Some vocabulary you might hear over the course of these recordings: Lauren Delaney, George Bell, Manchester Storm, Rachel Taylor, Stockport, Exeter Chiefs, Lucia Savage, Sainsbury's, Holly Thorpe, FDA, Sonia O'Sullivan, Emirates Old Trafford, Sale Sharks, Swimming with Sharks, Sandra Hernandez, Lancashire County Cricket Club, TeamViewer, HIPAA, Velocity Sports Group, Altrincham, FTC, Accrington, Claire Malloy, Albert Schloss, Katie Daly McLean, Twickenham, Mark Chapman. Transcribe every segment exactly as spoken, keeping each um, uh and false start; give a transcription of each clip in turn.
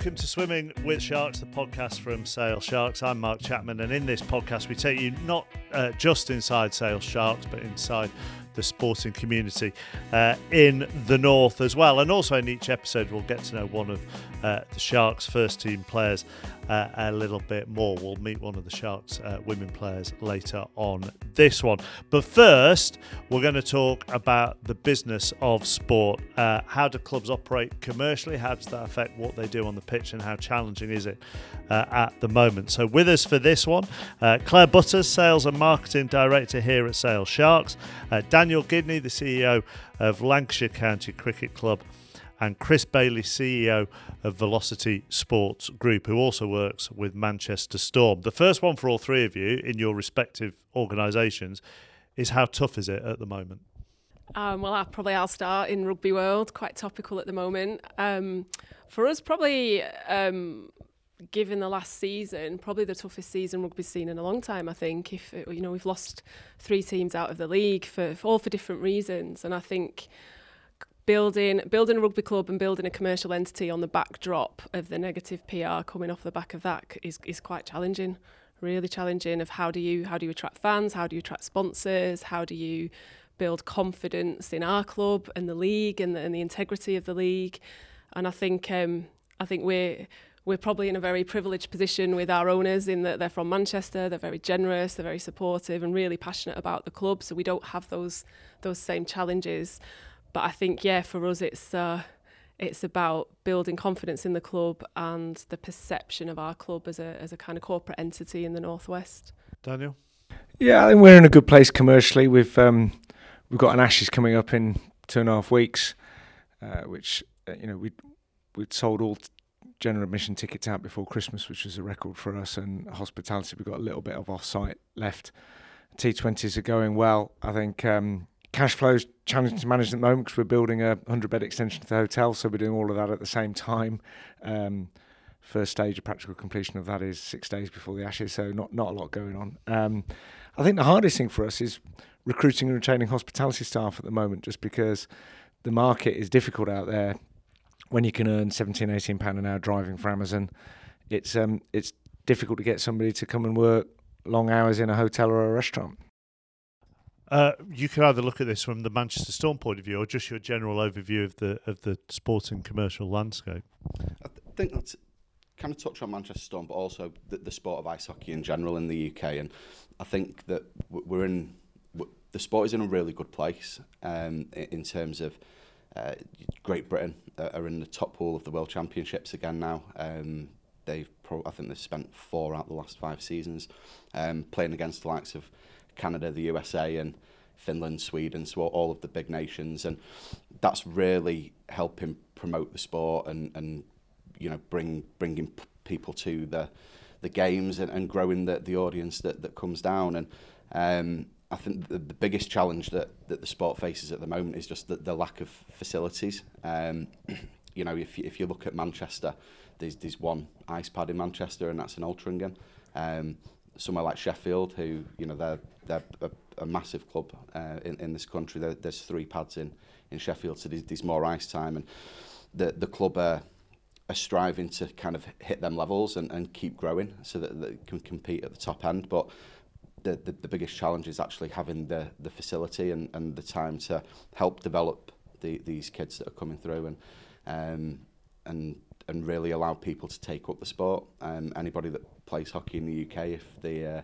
Welcome to Swimming with Sharks, the podcast from Sale Sharks. I'm Mark Chapman, and in this podcast we take you not uh, just inside Sale Sharks, but inside the sporting community uh, in the north as well. And also in each episode we'll get to know one of uh, the Sharks first team players uh, a little bit more. We'll meet one of the Sharks uh, women players later on this one. But first we're going to talk about the business of sport. Uh, how do clubs operate commercially? How does that affect what they do on the pitch, and how challenging is it uh, at the moment? So with us for this one, uh, Claire Butters, Sales and Marketing Director here at Sale Sharks, uh, Daniel Gidney, the C E O of Lancashire County Cricket Club, and Chris Bailey, C E O of Velocity Sports Group, who also works with Manchester Storm. The first one for all three of you in your respective organisations is, how tough is it at the moment? Um, well, I probably I'll start in rugby world, quite topical at the moment. Um, for us, probably, um, given the last season, probably the toughest season rugby's seen in a long time, I think. If you know, we've lost three teams out of the league for, for all for different reasons, and I think building building a rugby club and building a commercial entity on the backdrop of the negative P R coming off the back of that is is quite challenging, really challenging. Of how do you how do you attract fans, how do you attract sponsors, how do you build confidence in our club and the league and the, and the integrity of the league. And I think um, I think we're We're probably in a very privileged position with our owners, in that they're from Manchester, they're very generous, they're very supportive and really passionate about the club, so we don't have those those same challenges. But I think, yeah, for us it's uh, it's about building confidence in the club and the perception of our club as a as a kind of corporate entity in the Northwest. Daniel? Yeah, I think we're in a good place commercially. We've um, we've got an Ashes coming up in two and a half weeks, uh, which uh, you know we we'd sold all. T- general admission tickets out before Christmas, which was a record for us, and hospitality, we've got a little bit of off-site left. T twenties are going well. I think um, cash flow's challenging to manage at the moment, because we're building a one hundred bed extension to the hotel, so we're doing all of that at the same time. Um, first stage of practical completion of that is six days before the Ashes, so not, not a lot going on. Um, I think the hardest thing for us is recruiting and retaining hospitality staff at the moment, just because the market is difficult out there. When you can earn seventeen, eighteen pounds an hour driving for Amazon, it's um, it's difficult to get somebody to come and work long hours in a hotel or a restaurant. Uh, you can either look at this from the Manchester Storm point of view, or just your general overview of the of the sporting commercial landscape. I think that's kind of touch on Manchester Storm, but also the, the sport of ice hockey in general in the U K. And I think that we're in the sport is in a really good place um, in terms of. Uh, Great Britain uh, are in the top pool of the World Championships again now. Um, they've, pro- I think, they've spent four out of the last five seasons um, playing against the likes of Canada, the U S A, and Finland, Sweden. So all of the big nations, and that's really helping promote the sport and, and you know bring bringing p- people to the the games and, and growing the the audience that that comes down. And Um, I think the, the biggest challenge that, that the sport faces at the moment is just the, the lack of facilities. Um, you know, if you, if you look at Manchester, there's there's one ice pad in Manchester, and that's in Altrincham. Um, somewhere like Sheffield, who you know they're they're a, a massive club uh, in in this country. There, there's three pads in, in Sheffield, so there's, there's more ice time, and the the club are, are striving to kind of hit them levels and, and keep growing so that they can compete at the top end, but. The, the, the biggest challenge is actually having the, the facility and, and the time to help develop the, these kids that are coming through and um, and and really allow people to take up the sport. Um, anybody that plays hockey in the U K, if they uh,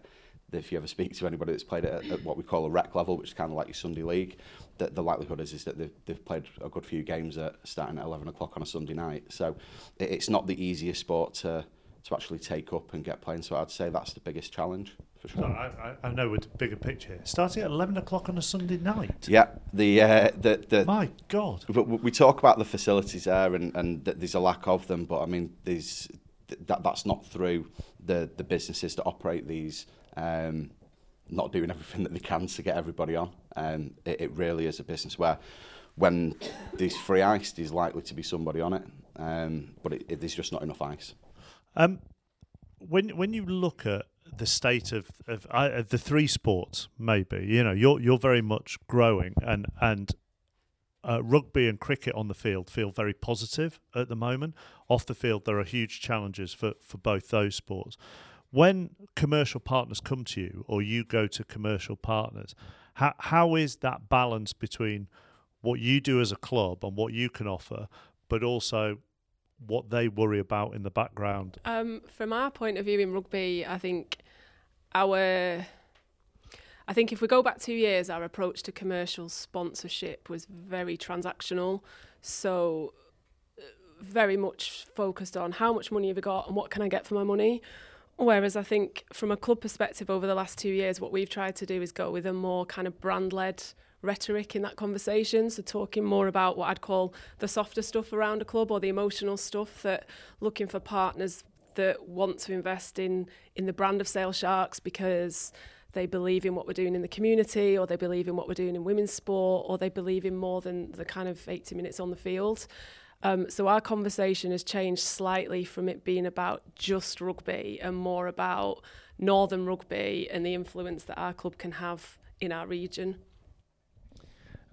if you ever speak to anybody that's played at, at what we call a rec level, which is kind of like your Sunday league, that the likelihood is is that they've, they've played a good few games at starting at eleven o'clock on a Sunday night. So it, it's not the easiest sport to to actually take up and get playing. So I'd say that's the biggest challenge. Sure. No, I, I know a bigger picture here. Starting at eleven o'clock on a Sunday night? Yeah. The, uh, the, the My God. But we talk about the facilities there and, and that there's a lack of them, but I mean, there's, that that's not through the, the businesses that operate these um, not doing everything that they can to get everybody on. Um, it, it really is a business where when there's free ice, there's likely to be somebody on it, um, but it, it, there's just not enough ice. Um, when when you look at the state of of, uh, of the three sports, maybe you know you're you're very much growing, and and uh, rugby and cricket on the field feel very positive at the moment. Off the field, there are huge challenges for, for both those sports. When commercial partners come to you, or you go to commercial partners, how how is that balance between what you do as a club and what you can offer, but also what they worry about in the background? Um, from our point of view in rugby, I think our... I think if we go back two years, our approach to commercial sponsorship was very transactional. So very much focused on how much money have I got and what can I get for my money? Whereas I think from a club perspective over the last two years, what we've tried to do is go with a more kind of brand-led rhetoric in that conversation. So talking more about what I'd call the softer stuff around a club, or the emotional stuff, that looking for partners that want to invest in, in the brand of Sale Sharks because they believe in what we're doing in the community, or they believe in what we're doing in women's sport, or they believe in more than the kind of eighty minutes on the field. Um, so our conversation has changed slightly from it being about just rugby and more about Northern rugby and the influence that our club can have in our region.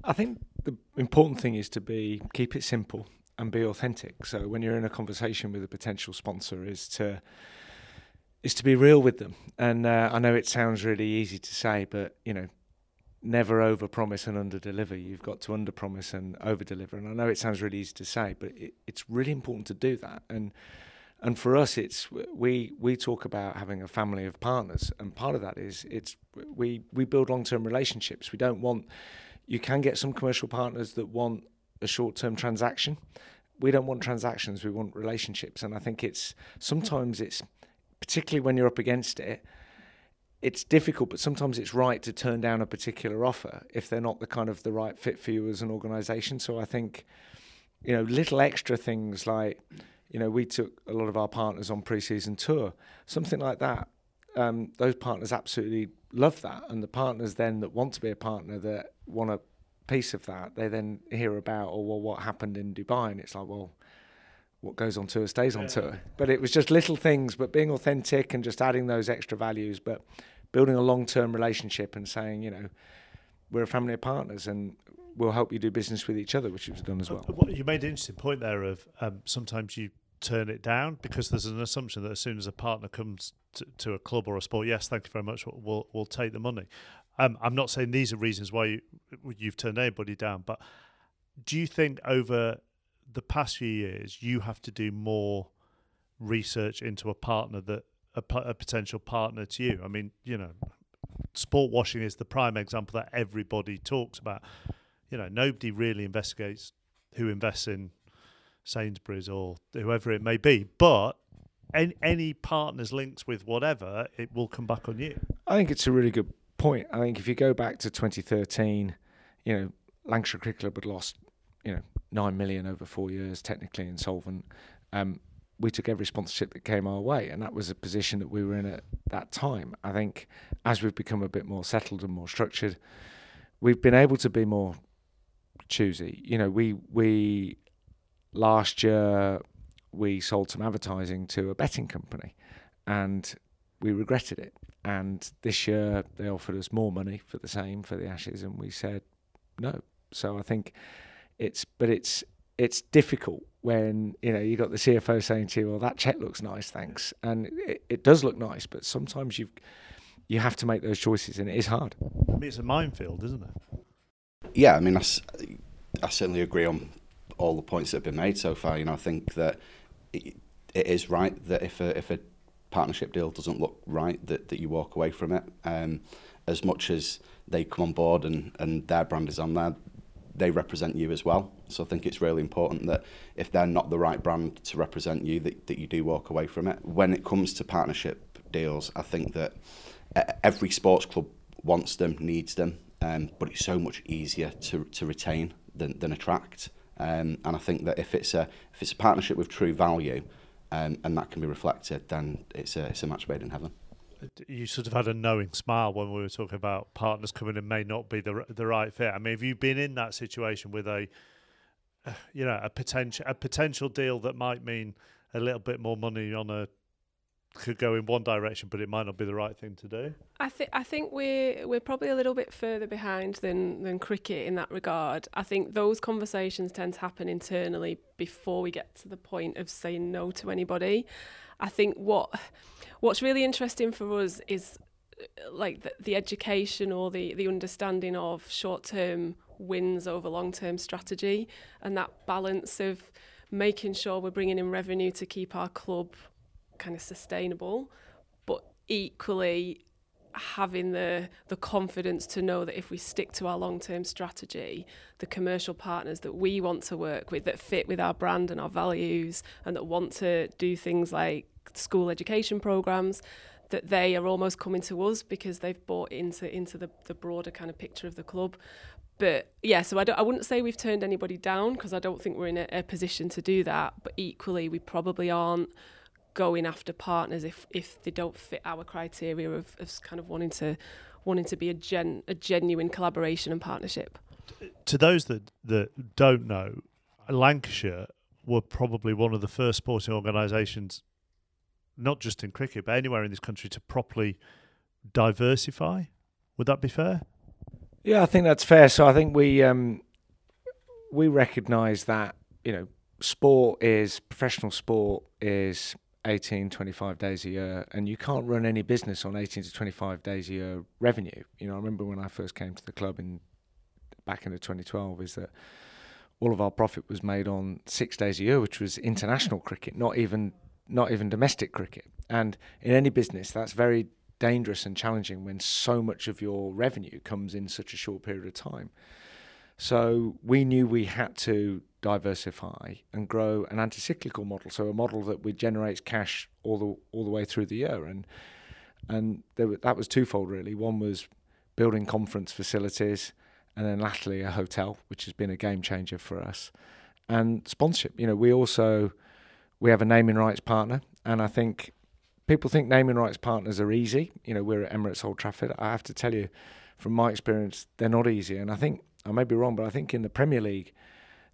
I think the important thing is to be keep it simple and be authentic. So when you're in a conversation with a potential sponsor, is to is to be real with them. And uh, I know it sounds really easy to say, but, you know, never over-promise and under-deliver. You've got to under-promise and over-deliver. And I know it sounds really easy to say, but it, it's really important to do that. And and for us, it's we we talk about having a family of partners, and part of that is it's we we build long-term relationships. We don't want... You can get some commercial partners that want a short-term transaction. We don't want transactions, we want relationships. And I think it's sometimes it's... particularly when you're up against it, it's difficult, but sometimes it's right to turn down a particular offer if they're not the kind of the right fit for you as an organisation. So I think, you know, little extra things like, you know, we took a lot of our partners on pre-season tour, something like that. Um, those partners absolutely love that. And the partners then that want to be a partner, that want a piece of that, they then hear about, oh, well, what happened in Dubai? And it's like, well, what goes on tour stays on yeah. tour. But it was just little things, but being authentic and just adding those extra values, but building a long-term relationship and saying, you know, we're a family of partners and we'll help you do business with each other, which was done as well. Uh, well, you made an interesting point there of um, sometimes you turn it down because there's an assumption that as soon as a partner comes to, to a club or a sport, yes, thank you very much, we'll we'll take the money. Um, I'm not saying these are reasons why you, you've turned anybody down, but do you think over the past few years you have to do more research into a partner that a, a potential partner to you? I mean, you know, sport washing is the prime example that everybody talks about. You know, nobody really investigates who invests in Sainsbury's or whoever it may be, but any, any partner's links with whatever, it will come back on you. I think it's a really good point. I think if you go back to twenty thirteen, you know, Lancashire Cricket Club had lost, you know, nine million over four years, technically insolvent. Um, we took every sponsorship that came our way, and that was a position that we were in at that time. I think as we've become a bit more settled and more structured, we've been able to be more choosy. You know, we we last year we sold some advertising to a betting company, and we regretted it. And this year they offered us more money for the same for the Ashes, and we said no. So I think. It's but it's it's difficult when, you know, you got the C F O saying to you, well, that check looks nice, thanks. And it, it does look nice, but sometimes you you have to make those choices, and it is hard. I mean, it's a minefield, isn't it? Yeah, I mean, I, I certainly agree on all the points that have been made so far. You know, I think that it, it is right that if a, if a partnership deal doesn't look right, that, that you walk away from it. Um, as much as they come on board and, and their brand is on there, they represent you as well. So I think it's really important that if they're not the right brand to represent you, that, that you do walk away from it. When it comes to partnership deals, I think that every sports club wants them, needs them, um, but it's so much easier to, to retain than, than attract. Um, and I think that if it's a if it's a partnership with true value, um, and that can be reflected, then it's a, it's a match made in heaven. You sort of had a knowing smile when we were talking about partners coming in may not be the the right fit. I mean, have you been in that situation with a, you know, a potential a potential deal that might mean a little bit more money on a could go in one direction, but it might not be the right thing to do. I think I think we're we're probably a little bit further behind than than cricket in that regard. I think those conversations tend to happen internally before we get to the point of saying no to anybody. I think what what's really interesting for us is like the, the education or the the understanding of short-term wins over long-term strategy, and that balance of making sure we're bringing in revenue to keep our club kind of sustainable, but equally having the the confidence to know that if we stick to our long-term strategy, the commercial partners that we want to work with that fit with our brand and our values and that want to do things like school education programs, that they are almost coming to us because they've bought into into the, the broader kind of picture of the club. But yeah, so I, don't, I wouldn't say we've turned anybody down, because I don't think we're in a, a position to do that, but equally we probably aren't going after partners if if they don't fit our criteria of, of kind of wanting to wanting to be a gen a genuine collaboration and partnership. To those that that don't know, Lancashire were probably one of the first sporting organisations, not just in cricket but anywhere in this country, to properly diversify. Would that be fair? Yeah, I think that's fair. So I think we um, we recognise that, you know, sport is professional sport is eighteen, twenty-five days a year, and you can't run any business on eighteen to twenty-five days a year revenue. You know, I remember when I first came to the club in back in twenty twelve is that all of our profit was made on six days a year, which was international cricket, not even not even domestic cricket. And in any business, that's very dangerous and challenging when so much of your revenue comes in such a short period of time. So we knew we had to diversify and grow an anti-cyclical model, so a model that would generate cash all the all the way through the year. And and there were, that was twofold really. One was building conference facilities, and then latterly a hotel, which has been a game changer for us. And sponsorship. You know, we also we have a naming rights partner, and I think people think naming rights partners are easy. You know, we're at Emirates Old Trafford. I have to tell you, from my experience, they're not easy. And I think I may be wrong, but I think in the Premier League,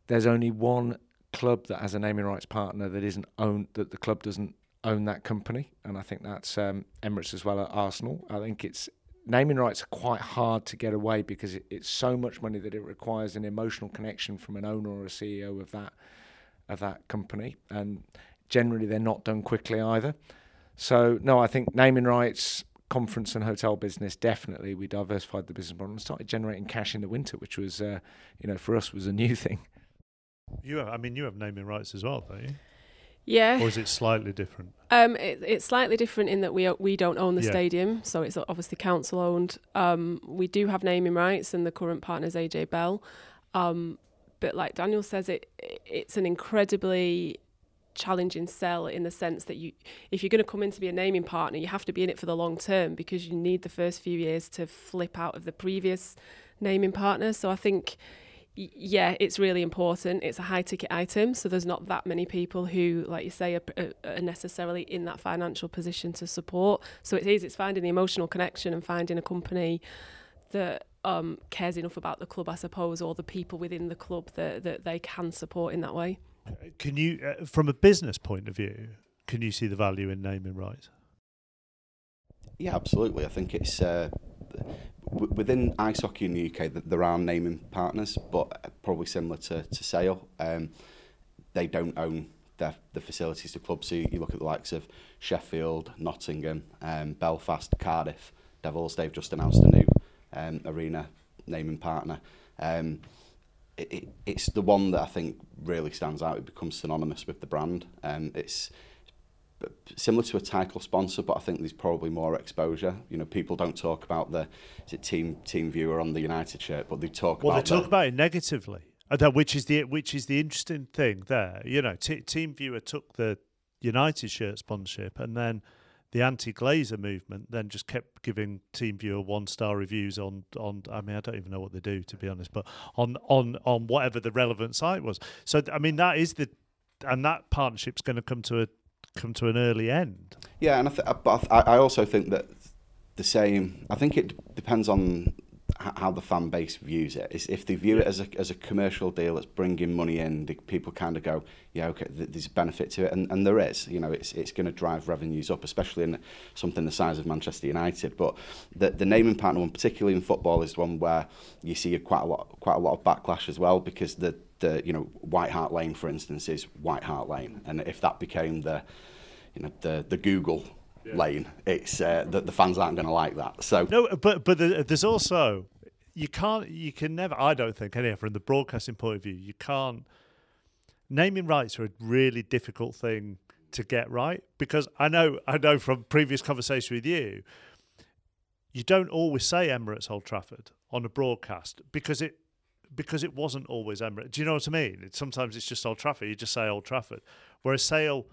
there's only one club that has a naming rights partner that isn't owned, that the club doesn't own that company. And I think that's um, Emirates as well at Arsenal. I think it's naming rights are quite hard to get away because it, it's so much money that it requires an emotional connection from an owner or a C E O of that of that company. And generally, they're not done quickly either. So no, I think naming rights, conference and hotel business, definitely we diversified the business model and started generating cash in the winter, which was, uh, you know, for us was a new thing. You have, I mean, you have naming rights as well, don't you? Yeah. Or is it slightly different? Um, it, it's slightly different in that we we don't own the yeah. stadium, so it's obviously council owned. Um, we do have naming rights, and the current partner is A J Bell. Um, but like Daniel says, it it's an incredibly challenging sell in the sense that you, if you're going to come in to be a naming partner, you have to be in it for the long term because you need the first few years to flip out of the previous naming partner. So I think, yeah, it's really important. It's a high ticket item, so there's not that many people who, like you say, are, are necessarily in that financial position to support. So it is, it's finding the emotional connection and finding a company that um, cares enough about the club, I suppose, or the people within the club that, that they can support in that way. Can you, uh, from a business point of view, can you see the value in naming rights? Yeah, absolutely. I think it's uh, w- within ice hockey in the U K, th- there are naming partners, but probably similar to, to Sale. Um, they don't own their, the facilities to clubs. So you, you look at the likes of Sheffield, Nottingham, um, Belfast, Cardiff, Devils. They've just announced a new um, arena naming partner. Um, It, it, it's the one that I think really stands out. It becomes synonymous with the brand. Um, it's similar to a title sponsor, but I think there's probably more exposure. You know, people don't talk about the is it team team viewer on the United shirt, but they talk well, about they talk the, about it negatively, which is the which is the interesting thing there. You know, t- team viewer took the United shirt sponsorship, and then the anti-Glazer movement then just kept giving TeamViewer one-star reviews on, on, I mean, I don't even know what they do, to be honest, but on on, on whatever the relevant site was. So, I mean, that is the, and that partnership's going to come to a come to an early end. Yeah, and I, th- I, but I also think that the same, I think it depends on how the fan base views it. It's, if they view yeah. it as a as a commercial deal that's bringing money in, the, people kind of go, yeah, okay, th- there's a benefit to it, and, and there is. You know, it's it's going to drive revenues up, especially in something the size of Manchester United. But the the naming partner one, particularly in football, is one where you see quite a lot quite a lot of backlash as well, because the the you know White Hart Lane, for instance, is White Hart Lane, and if that became the you know the the Google Yeah. lane, it's uh, that the fans aren't going to like that. So no, but but there's also you can't you can never I don't think anyway from the broadcasting point of view you can't naming rights are a really difficult thing to get right, because I know I know from previous conversation with you, you don't always say Emirates Old Trafford on a broadcast because it because it wasn't always Emirates. Do you know what I mean? It's, sometimes it's just Old Trafford. You just say Old Trafford, whereas Sale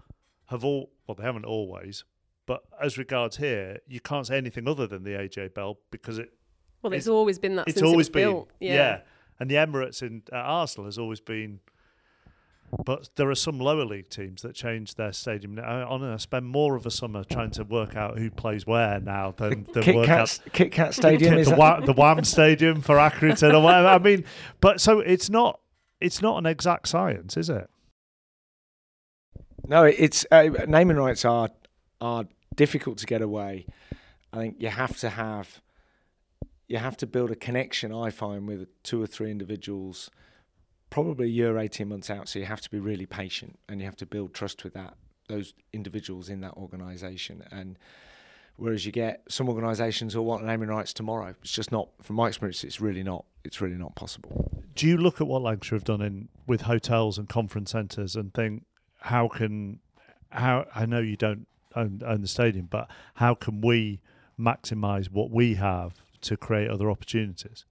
have all well they haven't always. But as regards here, you can't say anything other than the A J Bell because it. Well, it's, it's always been that. It's since always it's been, built. Yeah. yeah. And the Emirates in at Arsenal has always been. But there are some lower league teams that change their stadium. I, I spend more of a summer trying to work out who plays where now than the Kit Kat Kit Kat Stadium is the, Wa- the Wham Stadium for Accrington or whatever. I mean, but so it's not it's not an exact science, is it? No, it's uh, naming rights are are. difficult to get away. I think you have to have you have to build a connection, I find, with two or three individuals probably a year, eighteen months out, so you have to be really patient and you have to build trust with that those individuals in that organisation. And whereas you get some organisations who want naming rights tomorrow, it's just not, from my experience, it's really not it's really not possible. Do you look at what Lancashire have done in with hotels and conference centres and think how can how I know you don't Own, own the stadium, but how can we maximise what we have to create other opportunities?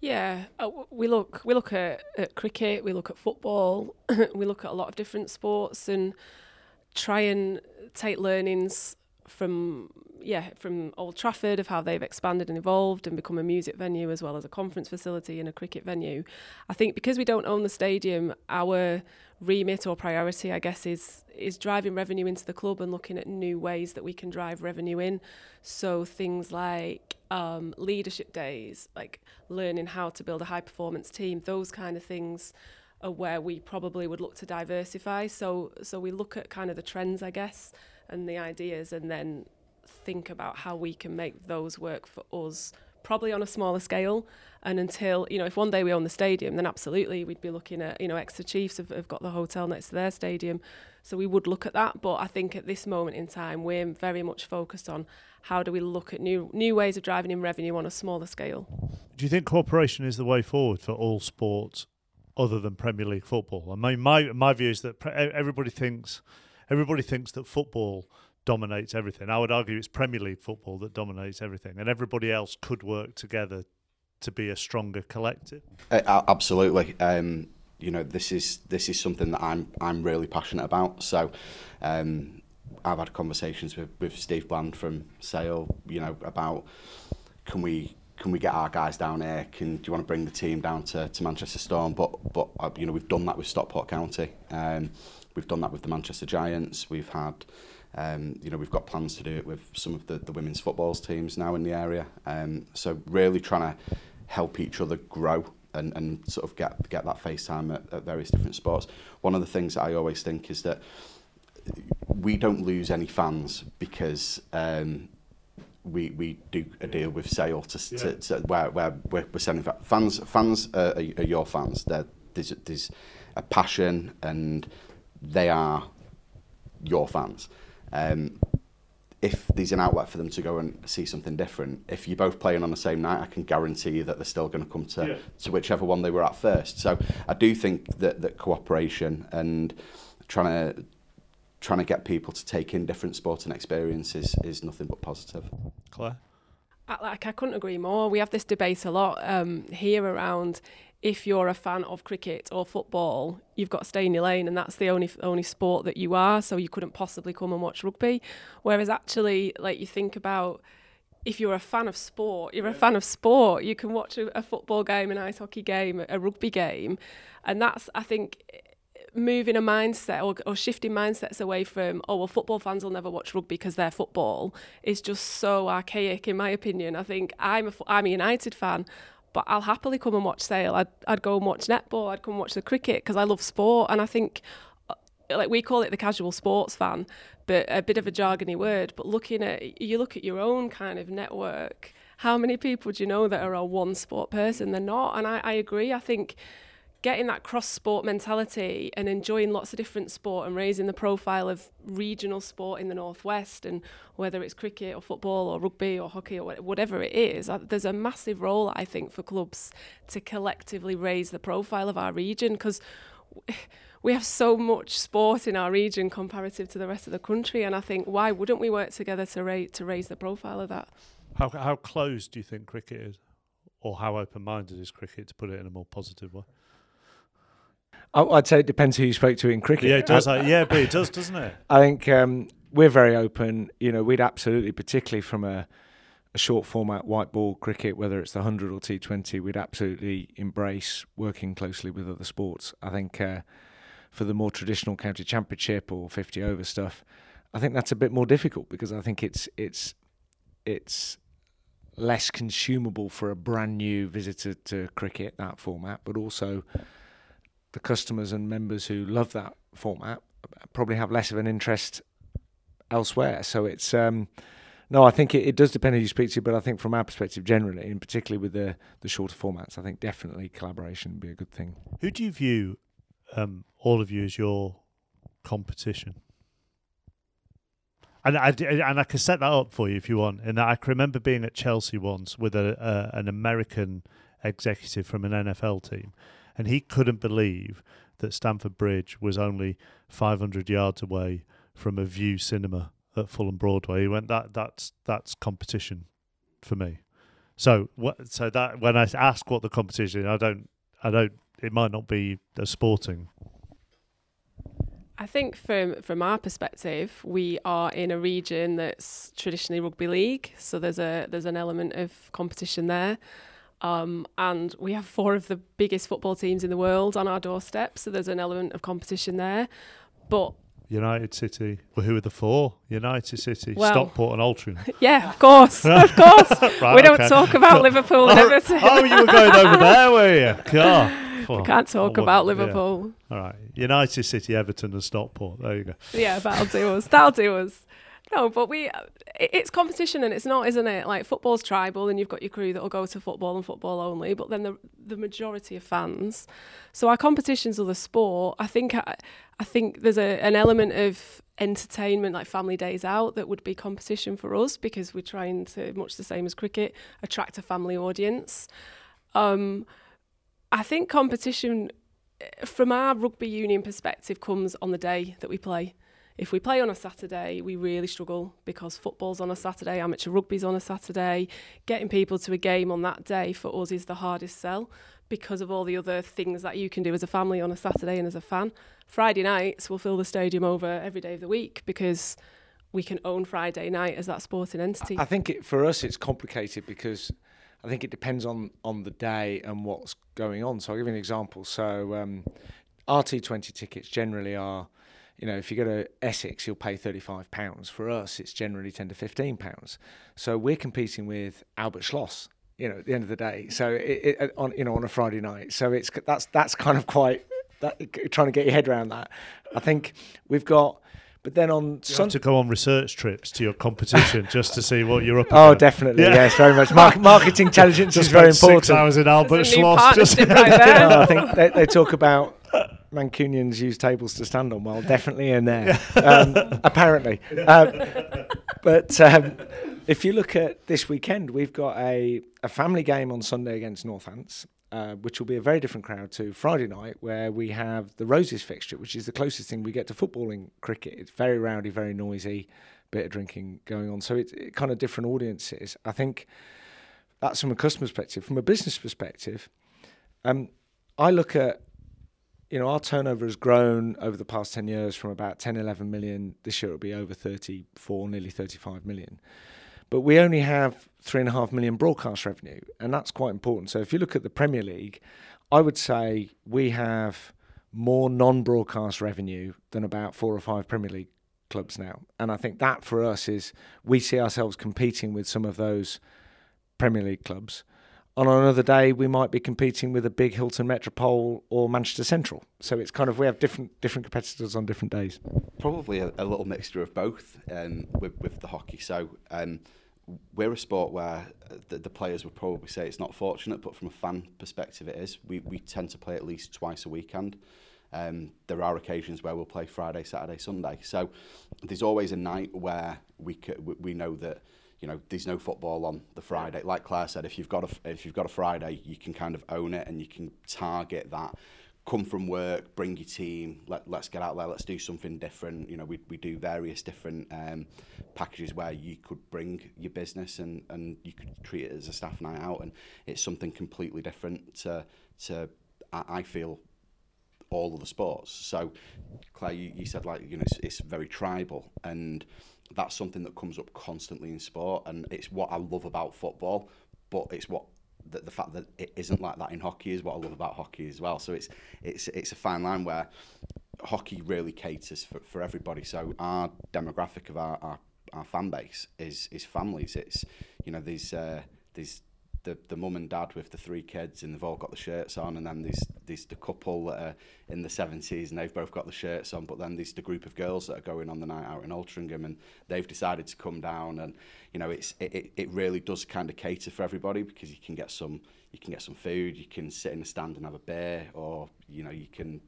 Yeah, uh, we look we look at, at cricket, we look at football, we look at a lot of different sports and try and take learnings from yeah from Old Trafford of how they've expanded and evolved and become a music venue as well as a conference facility and a cricket venue. I think because we don't own the stadium, our remit or priority, I guess, is is driving revenue into the club and looking at new ways that we can drive revenue in. So things like um, leadership days, like learning how to build a high performance team, those kind of things are where we probably would look to diversify. So so we look at kind of the trends, I guess, and the ideas, and then think about how we can make those work for us, probably on a smaller scale. And until, you know, if one day we own the stadium, then absolutely we'd be looking at, you know, Exeter Chiefs have, have got the hotel next to their stadium. So we would look at that. But I think at this moment in time, we're very much focused on how do we look at new new ways of driving in revenue on a smaller scale. Do you think cooperation is the way forward for all sports other than Premier League football? I mean, my, my view is that pre- everybody thinks everybody thinks that football dominates everything. I would argue it's Premier League football that dominates everything, and everybody else could work together to be a stronger collective. Uh, absolutely, um, you know this is this is something that I'm I'm really passionate about. So um, I've had conversations with, with Steve Bland from Sale, you know, about can we can we get our guys down here? Can do you want to bring the team down to, to Manchester Storm? But but uh, you know we've done that with Stockport County. Um, we've done that with the Manchester Giants. We've had. Um, you know, we've got plans to do it with some of the, the women's football teams now in the area. Um, so really trying to help each other grow and, and sort of get get that face time at, at various different sports. One of the things that I always think is that we don't lose any fans because um, we we do a deal with Sale to, yeah. to, to where, where we're sending fans. Fans are, are your fans. They're, there's, there's a passion and they are your fans. Um, if there's an outlet for them to go and see something different, if you're both playing on the same night, I can guarantee you that they're still going to come to, yeah. to whichever one they were at first. So I do think that, that cooperation and trying to trying to get people to take in different sporting experiences is nothing but positive. Claire? I, like I couldn't agree more. We have this debate a lot um, here around if you're a fan of cricket or football, you've got to stay in your lane and that's the only only sport that you are, so you couldn't possibly come and watch rugby. Whereas actually, like you think about, if you're a fan of sport, you're yeah. a fan of sport. You can watch a, a football game, an ice hockey game, a rugby game. And that's, I think, moving a mindset or, or shifting mindsets away from, oh, well, football fans will never watch rugby because they're football, is just so archaic, in my opinion. I think I'm a, I'm a United fan, but I'll happily come and watch Sale. I'd, I'd go and watch netball. I'd come and watch the cricket because I love sport. And I think, like, we call it the casual sports fan, but a bit of a jargony word. But looking at, you look at your own kind of network, how many people do you know that are a one sport person? They're not. And I, I agree. I think getting that cross-sport mentality and enjoying lots of different sport and raising the profile of regional sport in the Northwest, and whether it's cricket or football or rugby or hockey or whatever it is, there's a massive role, I think, for clubs to collectively raise the profile of our region, because we have so much sport in our region comparative to the rest of the country, and I think, why wouldn't we work together to, ra- to raise the profile of that? How, how closed do you think cricket is? Or how open-minded is cricket, to put it in a more positive way? I'd say it depends who you spoke to in cricket. Yeah, it does. I, yeah, but it does, doesn't it? I think um, we're very open. You know, we'd absolutely, particularly from a, a short format white ball cricket, whether it's the one hundred or T twenty, we'd absolutely embrace working closely with other sports. I think uh, for the more traditional county championship or fifty over stuff, I think that's a bit more difficult, because I think it's it's it's less consumable for a brand new visitor to cricket, that format, but also the customers and members who love that format probably have less of an interest elsewhere. So it's, um, no, I think it, it does depend who you speak to, but I think from our perspective generally, and particularly with the, the shorter formats, I think definitely collaboration would be a good thing. Who do you view, um, all of you, as your competition? And I, and I can set that up for you if you want. And I can remember being at Chelsea once with a, a an American executive from an N F L team, and he couldn't believe that Stamford Bridge was only five hundred yards away from a View cinema at Fulham Broadway. He went, that that's that's competition for me. So what? So that when I ask what the competition, I don't, I don't. It might not be a sporting. I think from from our perspective, we are in a region that's traditionally rugby league, so there's a there's an element of competition there. Um, and we have four of the biggest football teams in the world on our doorstep, so there's an element of competition there. But United City, well, who are the four? United City, well, Stockport and Altrincham. Yeah, of course, of course. Right, we don't okay. talk about Liverpool and Everton. Oh, you were going over there, were you? God. Well, we can't talk well, about Liverpool. Yeah. All right, United City, Everton and Stockport. There you go. Yeah, that'll do us. That'll do us. No, but we, it's competition and it's not, isn't it? Like, football's tribal and you've got your crew that'll go to football and football only, but then the the majority of fans. So our competition's other sport. I think I, I think there's a, an element of entertainment, like family days out, that would be competition for us, because we're trying to, much the same as cricket, attract a family audience. Um, I think competition from our rugby union perspective comes on the day that we play. If we play on a Saturday, we really struggle, because football's on a Saturday, amateur rugby's on a Saturday. Getting people to a game on that day for us is the hardest sell, because of all the other things that you can do as a family on a Saturday and as a fan. Friday nights, we'll fill the stadium over every day of the week, because we can own Friday night as that sporting entity. I think it, for us it's complicated, because I think it depends on, on the day and what's going on. So I'll give you an example. So um, our T twenty tickets generally are, you know, if you go to Essex, you'll pay thirty-five pounds. For us, it's generally ten to fifteen pounds. So we're competing with Albert Schloss, you know, at the end of the day. So it, it, on, you know, on a Friday night. So it's that's that's kind of quite that, trying to get your head around that. I think we've got. But then on you Sun- have to go on research trips to your competition just to see what you're up oh, against. Oh, definitely, yeah. Yes, very much. Market, market intelligence is very important. Six hours in Albert Schloss. Just right there. No, I think they, they talk about Mancunians use tables to stand on. Well, definitely in there, um, apparently. Um, but um, if you look at this weekend, we've got a, a family game on Sunday against Northants, Uh, which will be a very different crowd to Friday night, where we have the Roses fixture, which is the closest thing we get to footballing cricket. It's very rowdy, very noisy, bit of drinking going on. So it's it kind of different audiences. I think that's from a customer perspective. From a business perspective, um, I look at, you know, our turnover has grown over the past ten years from about ten, eleven million. This year it'll be over thirty-four, nearly thirty-five million. But we only have three and a half million broadcast revenue, and that's quite important. So if you look at the Premier League, I would say we have more non-broadcast revenue than about four or five Premier League clubs now. And I think that for us is we see ourselves competing with some of those Premier League clubs. On another day, we might be competing with a big Hilton Metropole or Manchester Central. So it's kind of, we have different different competitors on different days. Probably a, a little mixture of both um, with, with the hockey. So um, we're a sport where the, the players would probably say it's not fortunate, but from a fan perspective it is. We we tend to play at least twice a weekend. Um, there are occasions where we'll play Friday, Saturday, Sunday. So there's always a night where we could, we know that, you know, there's no football on the Friday. Like Claire said, if you've got a if you've got a Friday, you can kind of own it and you can target that. Come from work, bring your team. Let let's get out there. Let's do something different. You know, we we do various different um, packages where you could bring your business and, and you could treat it as a staff night out, and it's something completely different to to I, I feel all of the sports. So, Claire, you, you said like you know it's, it's very tribal and. That's something that comes up constantly in sport, and it's what I love about football, but it's what the, the fact that it isn't like that in hockey is what I love about hockey as well. So it's it's it's a fine line where hockey really caters for, for everybody. So our demographic of our, our, our fan base is is families. It's, you know, there's uh, there's the the mum and dad with the three kids and they've all got the shirts on, and then there's there's the couple that are in the seventies and they've both got the shirts on, but then there's the group of girls that are going on the night out in Altrincham and they've decided to come down, and you know it's it, it really does kind of cater for everybody, because you can get some you can get some food, you can sit in the stand and have a beer, or you know you can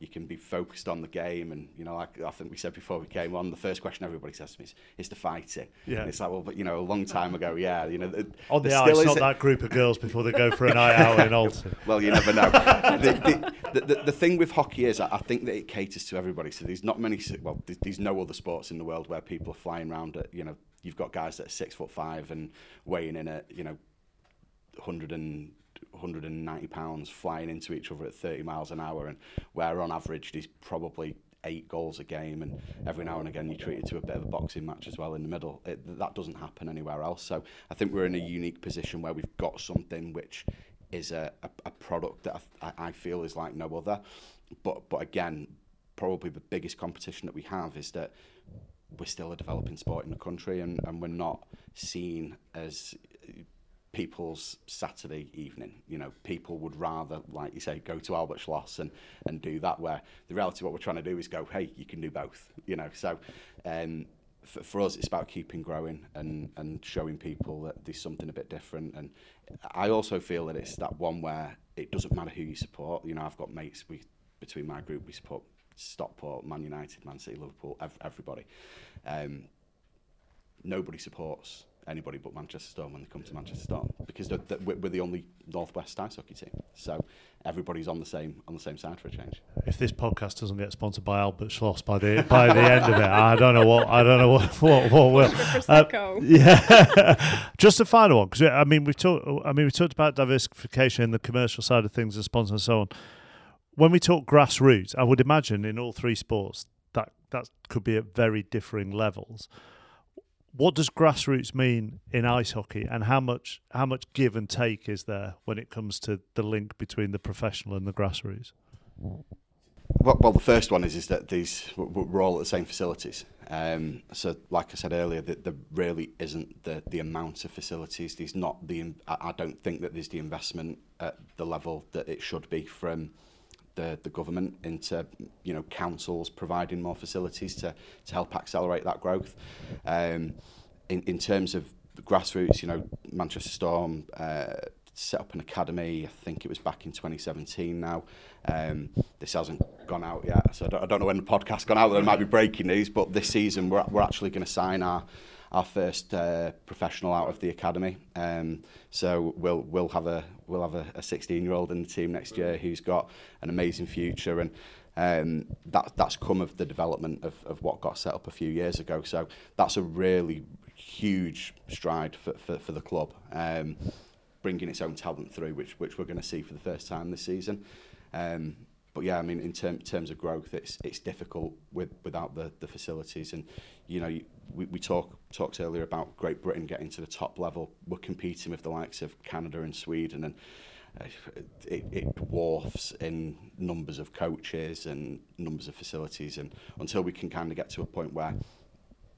you can be focused on the game. And, you know, like I think we said before we came on, the first question everybody says to me is, is the fighting? Yeah. And it's like, well, but, you know, a long time ago, yeah. You know, it, on the ice, not that group of girls before they go for a night out in Alton. Well, you never know. the, the, the, the thing with hockey is, I think that it caters to everybody. So there's not many, well, there's no other sports in the world where people are flying around at, you know, you've got guys that are six foot five and weighing in at, you know, one hundred and ninety pounds flying into each other at thirty miles an hour, and where on average there's probably eight goals a game, and every now and again you treat it to a bit of a boxing match as well in the middle. It, that doesn't happen anywhere else. So I think we're in a unique position where we've got something which is a, a, a product that I, I feel is like no other. But but again, probably the biggest competition that we have is that we're still a developing sport in the country, and, and we're not seen as people's Saturday evening. You know, people would rather, like you say, go to Albert Schloss and, and do that, where the reality of what we're trying to do is go, hey, you can do both, you know. So um, for, for us, it's about keeping growing and, and showing people that there's something a bit different. And I also feel that it's that one where it doesn't matter who you support. You know, I've got mates, we between my group, we support Stockport, Man United, Man City, Liverpool, ev- everybody. Um, nobody supports anybody but Manchester Storm when they come to Manchester Storm, because they're, they're, we're the only Northwest ice hockey team, so everybody's on the same on the same side for a change. If this podcast doesn't get sponsored by Albert Schloss by the by the end of it, I don't know what I don't know what what, what will. Uh, yeah, just a final one, because I mean we've talked I mean we talked about diversification in the commercial side of things and sponsors and so on. When we talk grassroots, I would imagine in all three sports that that could be at very differing levels. What does grassroots mean in ice hockey, and how much how much give and take is there when it comes to the link between the professional and the grassroots? Well, well the first one is is that these we're all at the same facilities. Um, so, like I said earlier, that there really isn't the, the amount of facilities. There's not the I don't think that there's the investment at the level that it should be from The, the government into, you know, councils providing more facilities to, to help accelerate that growth. Um, in, in terms of the grassroots, you know, Manchester Storm uh, set up an academy, I think it was back in twenty seventeen now. Um, this hasn't gone out yet, so I don't, I don't know when the podcast's gone out, there might be breaking news, but this season we're, we're actually going to sign our our first uh, professional out of the academy. Um, so we'll we'll have a we'll have a sixteen-year-old in the team next year who's got an amazing future, and um, that that's come of the development of, of what got set up a few years ago. So that's a really huge stride for for, for the club, um, bringing its own talent through, which which we're going to see for the first time this season. Um, But yeah, I mean, in term, terms of growth, it's it's difficult with, without the, the facilities. And, you know, we, we talk, talked earlier about Great Britain getting to the top level. We're competing with the likes of Canada and Sweden. And it, it dwarfs in numbers of coaches and numbers of facilities, and until we can kind of get to a point where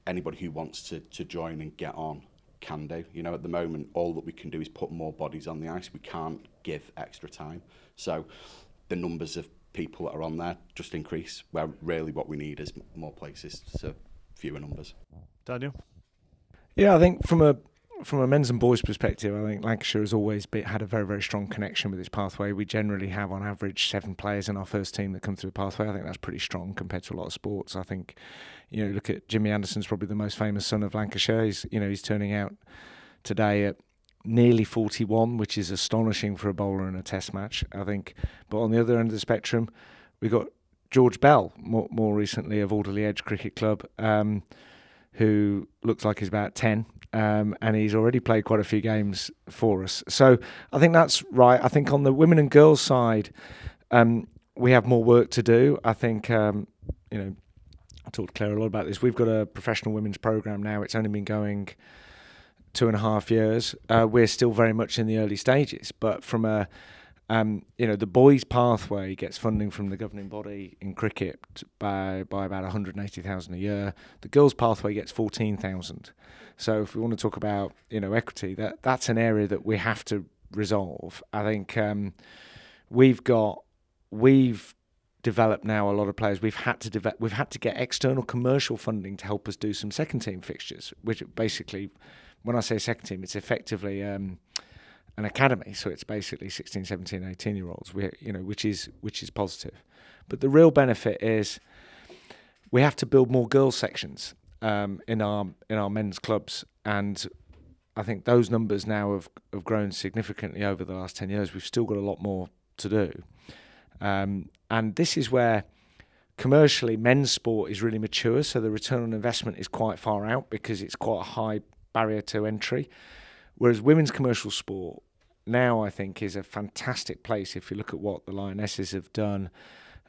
anybody who wants to, to join and get on can do. You know, at the moment, all that we can do is put more bodies on the ice. We can't give extra time. So the numbers of people that are on there just increase, where really what we need is more places, so fewer numbers. Daniel? Yeah, I think from a from a men's and boys' perspective, I think Lancashire has always been, had a very, very strong connection with its pathway. We generally have, on average, seven players in our first team that come through the pathway. I think that's pretty strong compared to a lot of sports. I think, you know, look at Jimmy Anderson's probably the most famous son of Lancashire. He's, you know, he's turning out today at nearly forty-one, which is astonishing for a bowler in a test match, I think. But on the other end of the spectrum, we've got George Bell, more, more recently of Alderley Edge Cricket Club, um, who looks like he's about ten, um, and he's already played quite a few games for us. So I think that's right. I think on the women and girls side, um, we have more work to do. I think, um, you know, I talked to Claire a lot about this. We've got a professional women's programme now. It's only been going two and a half years. Uh, we're still very much in the early stages, but from a Um, you know, the boys' pathway gets funding from the governing body in cricket by by about one hundred eighty thousand a year. The girls' pathway gets fourteen thousand. So if we want to talk about, you know, equity, that that's an area that we have to resolve. I think um, we've got we've developed now a lot of players. We've had to develop. We've had to get external commercial funding to help us do some second team fixtures. Which basically, when I say second team, it's effectively. Um, an academy, so it's basically sixteen, seventeen, eighteen year olds, we, you know, which is which is positive. But the real benefit is we have to build more girls sections um, in our in our men's clubs, and I think those numbers now have, have grown significantly over the last ten years. We've still got a lot more to do, um, and this is where commercially men's sport is really mature, so the return on investment is quite far out because it's quite a high barrier to entry. Whereas women's commercial sport now, I think, is a fantastic place. If you look at what the Lionesses have done,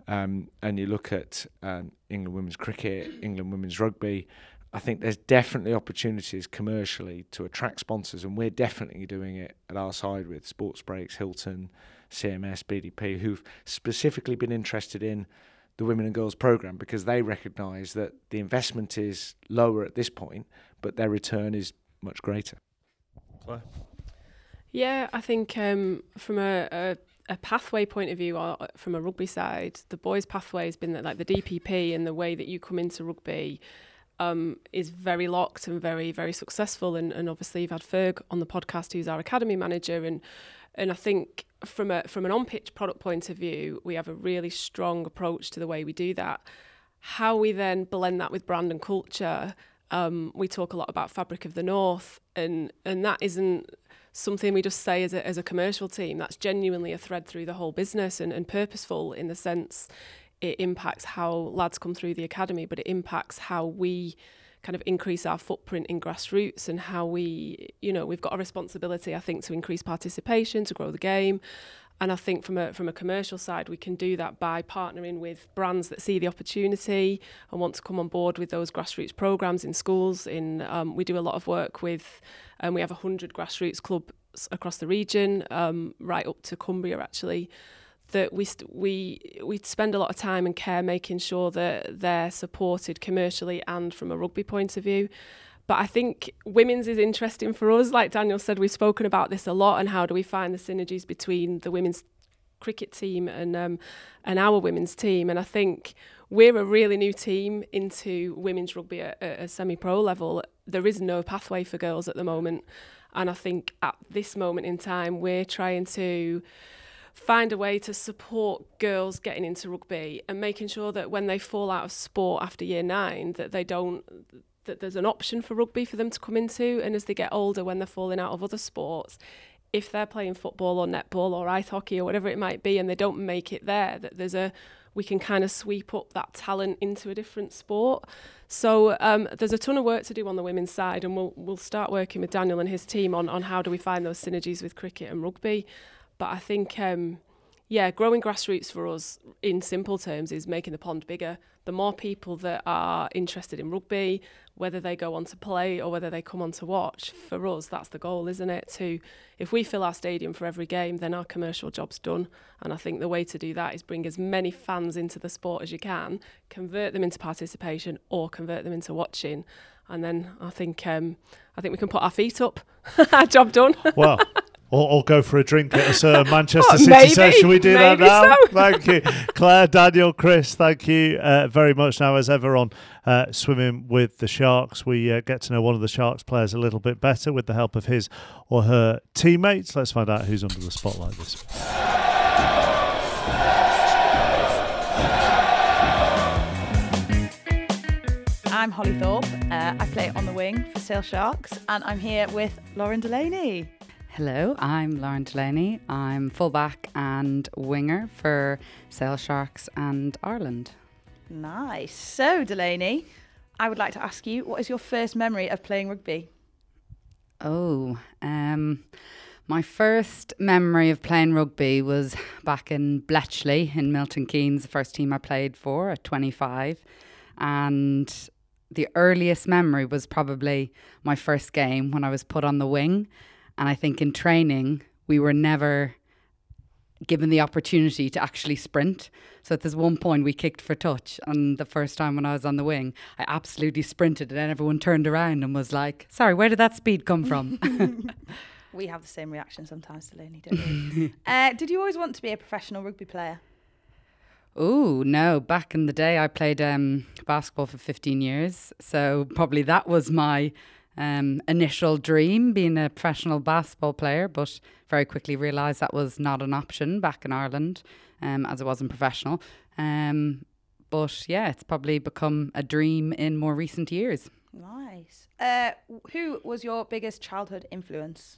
um, and you look at um, England women's cricket, England women's rugby, I think there's definitely opportunities commercially to attract sponsors, and we're definitely doing it at our side with Sports Breaks, Hilton, C M S, B D P, who've specifically been interested in the women and girls programme because they recognise that the investment is lower at this point, but their return is much greater. Yeah, I think um, from a, a, a pathway point of view, or from a rugby side, the boys' pathway has been that, like, the D P P and the way that you come into rugby um, is very locked and very, very successful. And, and obviously, you've had Ferg on the podcast, who's our academy manager, and and I think from a from an on-pitch product point of view, we have a really strong approach to the way we do that. How we then blend that with brand and culture. Um, we talk a lot about fabric of the North, and and that isn't something we just say as a, as a commercial team. That's genuinely a thread through the whole business, and, and purposeful in the sense it impacts how lads come through the academy, but it impacts how we kind of increase our footprint in grassroots and how we, you know, we've got a responsibility, I think, to increase participation, to grow the game. And I think from a from a commercial side, we can do that by partnering with brands that see the opportunity and want to come on board with those grassroots programs in schools. In um, we do a lot of work with, and um, we have one hundred grassroots clubs across the region, um, right up to Cumbria actually. That we st- we we spend a lot of time and care making sure that they're supported commercially and from a rugby point of view. But I think women's is interesting for us. Like Daniel said, we've spoken about this a lot, and how do we find the synergies between the women's cricket team and um, and our women's team. And I think we're a really new team into women's rugby at a semi-pro level. There is no pathway for girls at the moment. And I think at this moment in time, we're trying to find a way to support girls getting into rugby and making sure that when they fall out of sport after year nine, that they don't... that there's an option for rugby for them to come into, and as they get older, when they're falling out of other sports, if they're playing football or netball or ice hockey or whatever it might be, and they don't make it there, that there's a we can kind of sweep up that talent into a different sport. So um, there's a ton of work to do on the women's side, and we'll we'll start working with Daniel and his team on on how do we find those synergies with cricket and rugby. But I think um, yeah, growing grassroots for us in simple terms is making the pond bigger. The more people that are interested in rugby, whether they go on to play or whether they come on to watch, for us, that's the goal, isn't it? To, if we fill our stadium for every game, then our commercial job's done. And I think the way to do that is bring as many fans into the sport as you can, convert them into participation or convert them into watching. And then I think um, I think we can put our feet up. Job done. Well. Or, or go for a drink at a Manchester City maybe, session. We do that now. So. Thank you. Claire, Daniel, Chris, thank you uh, very much now, as ever, on uh, Swimming with the Sharks. We uh, get to know one of the Sharks players a little bit better with the help of his or her teammates. Let's find out who's under the spotlight this week. I'm Holly Thorpe. Uh, I play on the wing for Sale Sharks, and I'm here with Lauren Delaney. Hello, I'm Lauren Delaney. I'm fullback and winger for Sale Sharks and Ireland. Nice. So, Delaney, I would like to ask you, what is your first memory of playing rugby? Oh, um, my first memory of playing rugby was back in Bletchley in Milton Keynes, the first team I played for at twenty-five. And the earliest memory was probably my first game when I was put on the wing. And I think in training, we were never given the opportunity to actually sprint. So at this one point, we kicked for touch. And the first time when I was on the wing, I absolutely sprinted. And then everyone turned around and was like, sorry, where did that speed come from? We have the same reaction sometimes, Delaney, don't we? uh, did you always want to be a professional rugby player? Oh, no. Back in the day, I played um, basketball for fifteen years. So probably that was my... Um, initial dream, being a professional basketball player, but very quickly realised that was not an option back in Ireland, um, as I wasn't professional. Um, but yeah, it's probably become a dream in more recent years. Nice. Uh, who was your biggest childhood influence?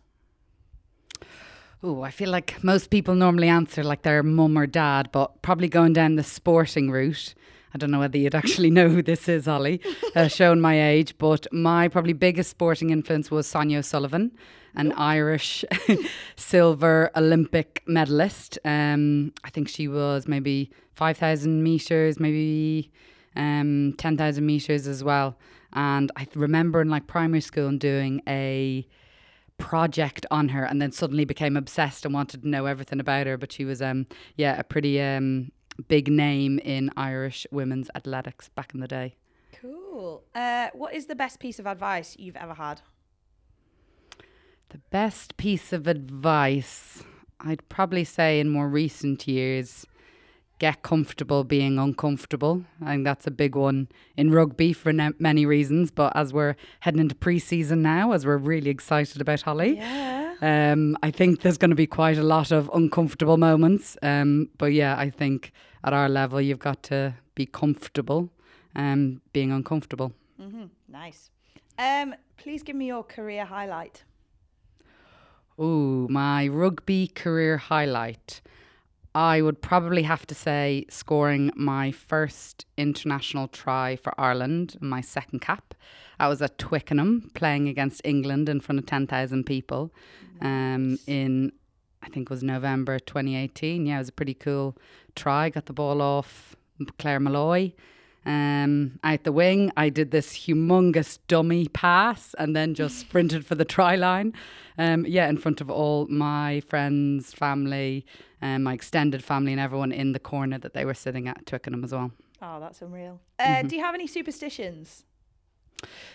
Oh, I feel like most people normally answer like their mum or dad, but probably going down the sporting route. I don't know whether you'd actually know who this is, Ollie, uh, showing my age, but my probably biggest sporting influence was Sonia O'Sullivan, an oh. Irish silver Olympic medalist. Um, I think she was maybe five thousand metres, maybe um, ten thousand metres as well. And I remember in like primary school and doing a project on her, and then suddenly became obsessed and wanted to know everything about her. But she was, um, yeah, a pretty... Um, big name in Irish women's athletics back in the day. Cool. Uh, what is the best piece of advice you've ever had? The best piece of advice, I'd probably say in more recent years, get comfortable being uncomfortable. I think that's a big one in rugby for ne- many reasons, but as we're heading into pre-season now, as we're really excited about, Holly, yeah. Um, I think there's going to be quite a lot of uncomfortable moments. Um, but yeah, I think at our level, you've got to be comfortable um, being uncomfortable. Mm-hmm. Nice. Um, please give me your career highlight. Ooh, my rugby career highlight. I would probably have to say scoring my first international try for Ireland, my second cap. I was at Twickenham playing against England in front of ten thousand people um, in, I think it was November twenty eighteen. Yeah, it was a pretty cool try. Got the ball off Claire Malloy. Um, out the wing, I did this humongous dummy pass and then just sprinted for the try line. Um, yeah, in front of all my friends, family, um, my extended family and everyone in the corner that they were sitting at Twickenham as well. Oh, that's unreal. Uh, mm-hmm. Do you have any superstitions?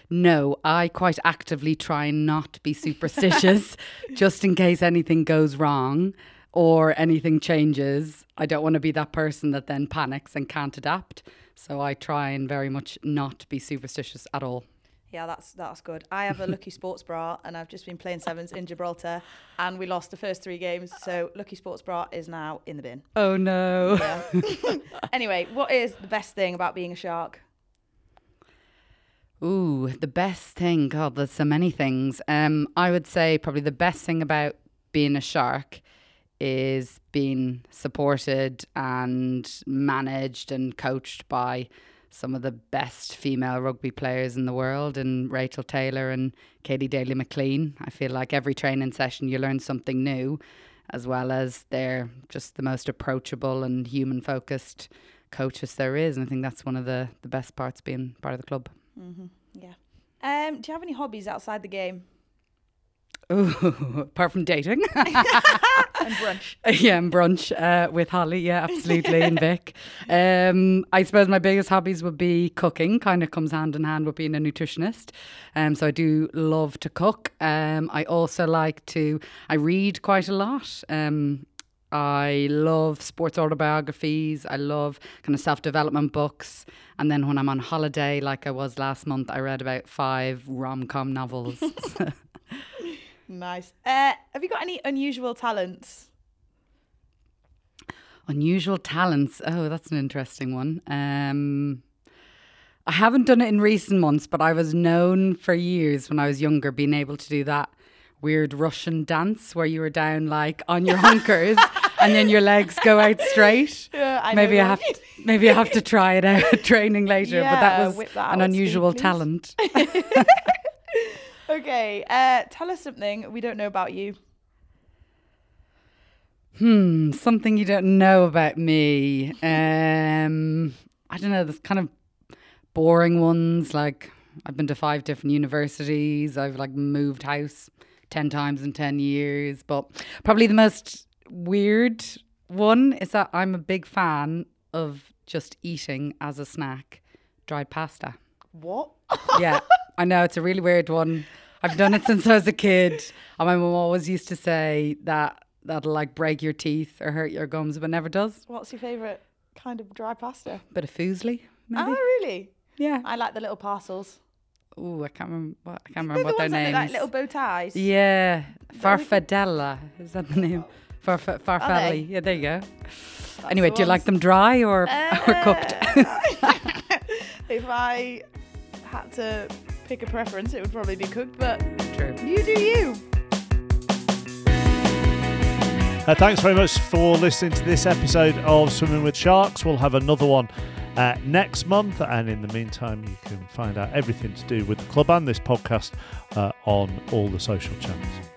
No, I quite actively try not to be superstitious just in case anything goes wrong or anything changes. I don't want to be that person that then panics and can't adapt. So I try and very much not be superstitious at all. Yeah, that's that's good. I have a lucky sports bra and I've just been playing sevens in Gibraltar and we lost the first three games. So lucky sports bra is now in the bin. Oh, no. Yeah. Anyway, what is the best thing about being a shark? Ooh, the best thing. God, there's so many things. Um, I would say probably the best thing about being a shark is being supported and managed and coached by some of the best female rugby players in the world, and Rachel Taylor and Katie Daly McLean. I feel like every training session you learn something new. as well as they're just the most approachable and human-focused coaches there is. And I think that's one of the, the best parts being part of the club. Mm-hmm. Yeah. Um, do you have any hobbies outside the game? Ooh, apart from dating. And brunch. Yeah, and brunch uh, with Holly. Yeah, absolutely. And Vic. Um, I suppose my biggest hobbies would be cooking. Kind of comes hand in hand with being a nutritionist. Um, so I do love to cook. Um, I also like to, I read quite a lot. Um, I love sports autobiographies. I love kind of self-development books. And then when I'm on holiday, like I was last month, I read about five rom-com novels. Nice. Uh, have you got any unusual talents? Unusual talents? Oh, that's an interesting one. Um, I haven't done it in recent months, but I was known for years when I was younger being able to do that weird Russian dance where you were down like on your hunkers and then your legs go out straight. Yeah, I maybe I have to, maybe I have to try it out at training later, yeah, but that was that an unusual speak, talent. Okay, uh, tell us something we don't know about you. Hmm, something you don't know about me. Um, I don't know, there's kind of boring ones, like I've been to five different universities, I've like moved house ten times in ten years, but probably the most weird one is that I'm a big fan of just eating as a snack dried pasta. What? Yeah. I know, it's a really weird one. I've done it since I was a kid. And my mum always used to say that that'll like break your teeth or hurt your gums, but never does. What's your favourite kind of dry pasta? Bit of fusilli, maybe. Oh, really? Yeah. I like the little parcels. Ooh, I can't remember what, I can't remember what the their name is. Like little bow ties. Yeah. Farfadella. Is that the name? Farf- farfalle. Yeah, there you go. That's anyway, do you like them dry or, uh, or cooked? If I had to pick a preference, it would probably be cooked, but true. You do you. Uh, thanks very much for listening to this episode of Swimming with Sharks. We'll have another one uh, next month, and in the meantime, you can find out everything to do with the club and this podcast uh, on all the social channels.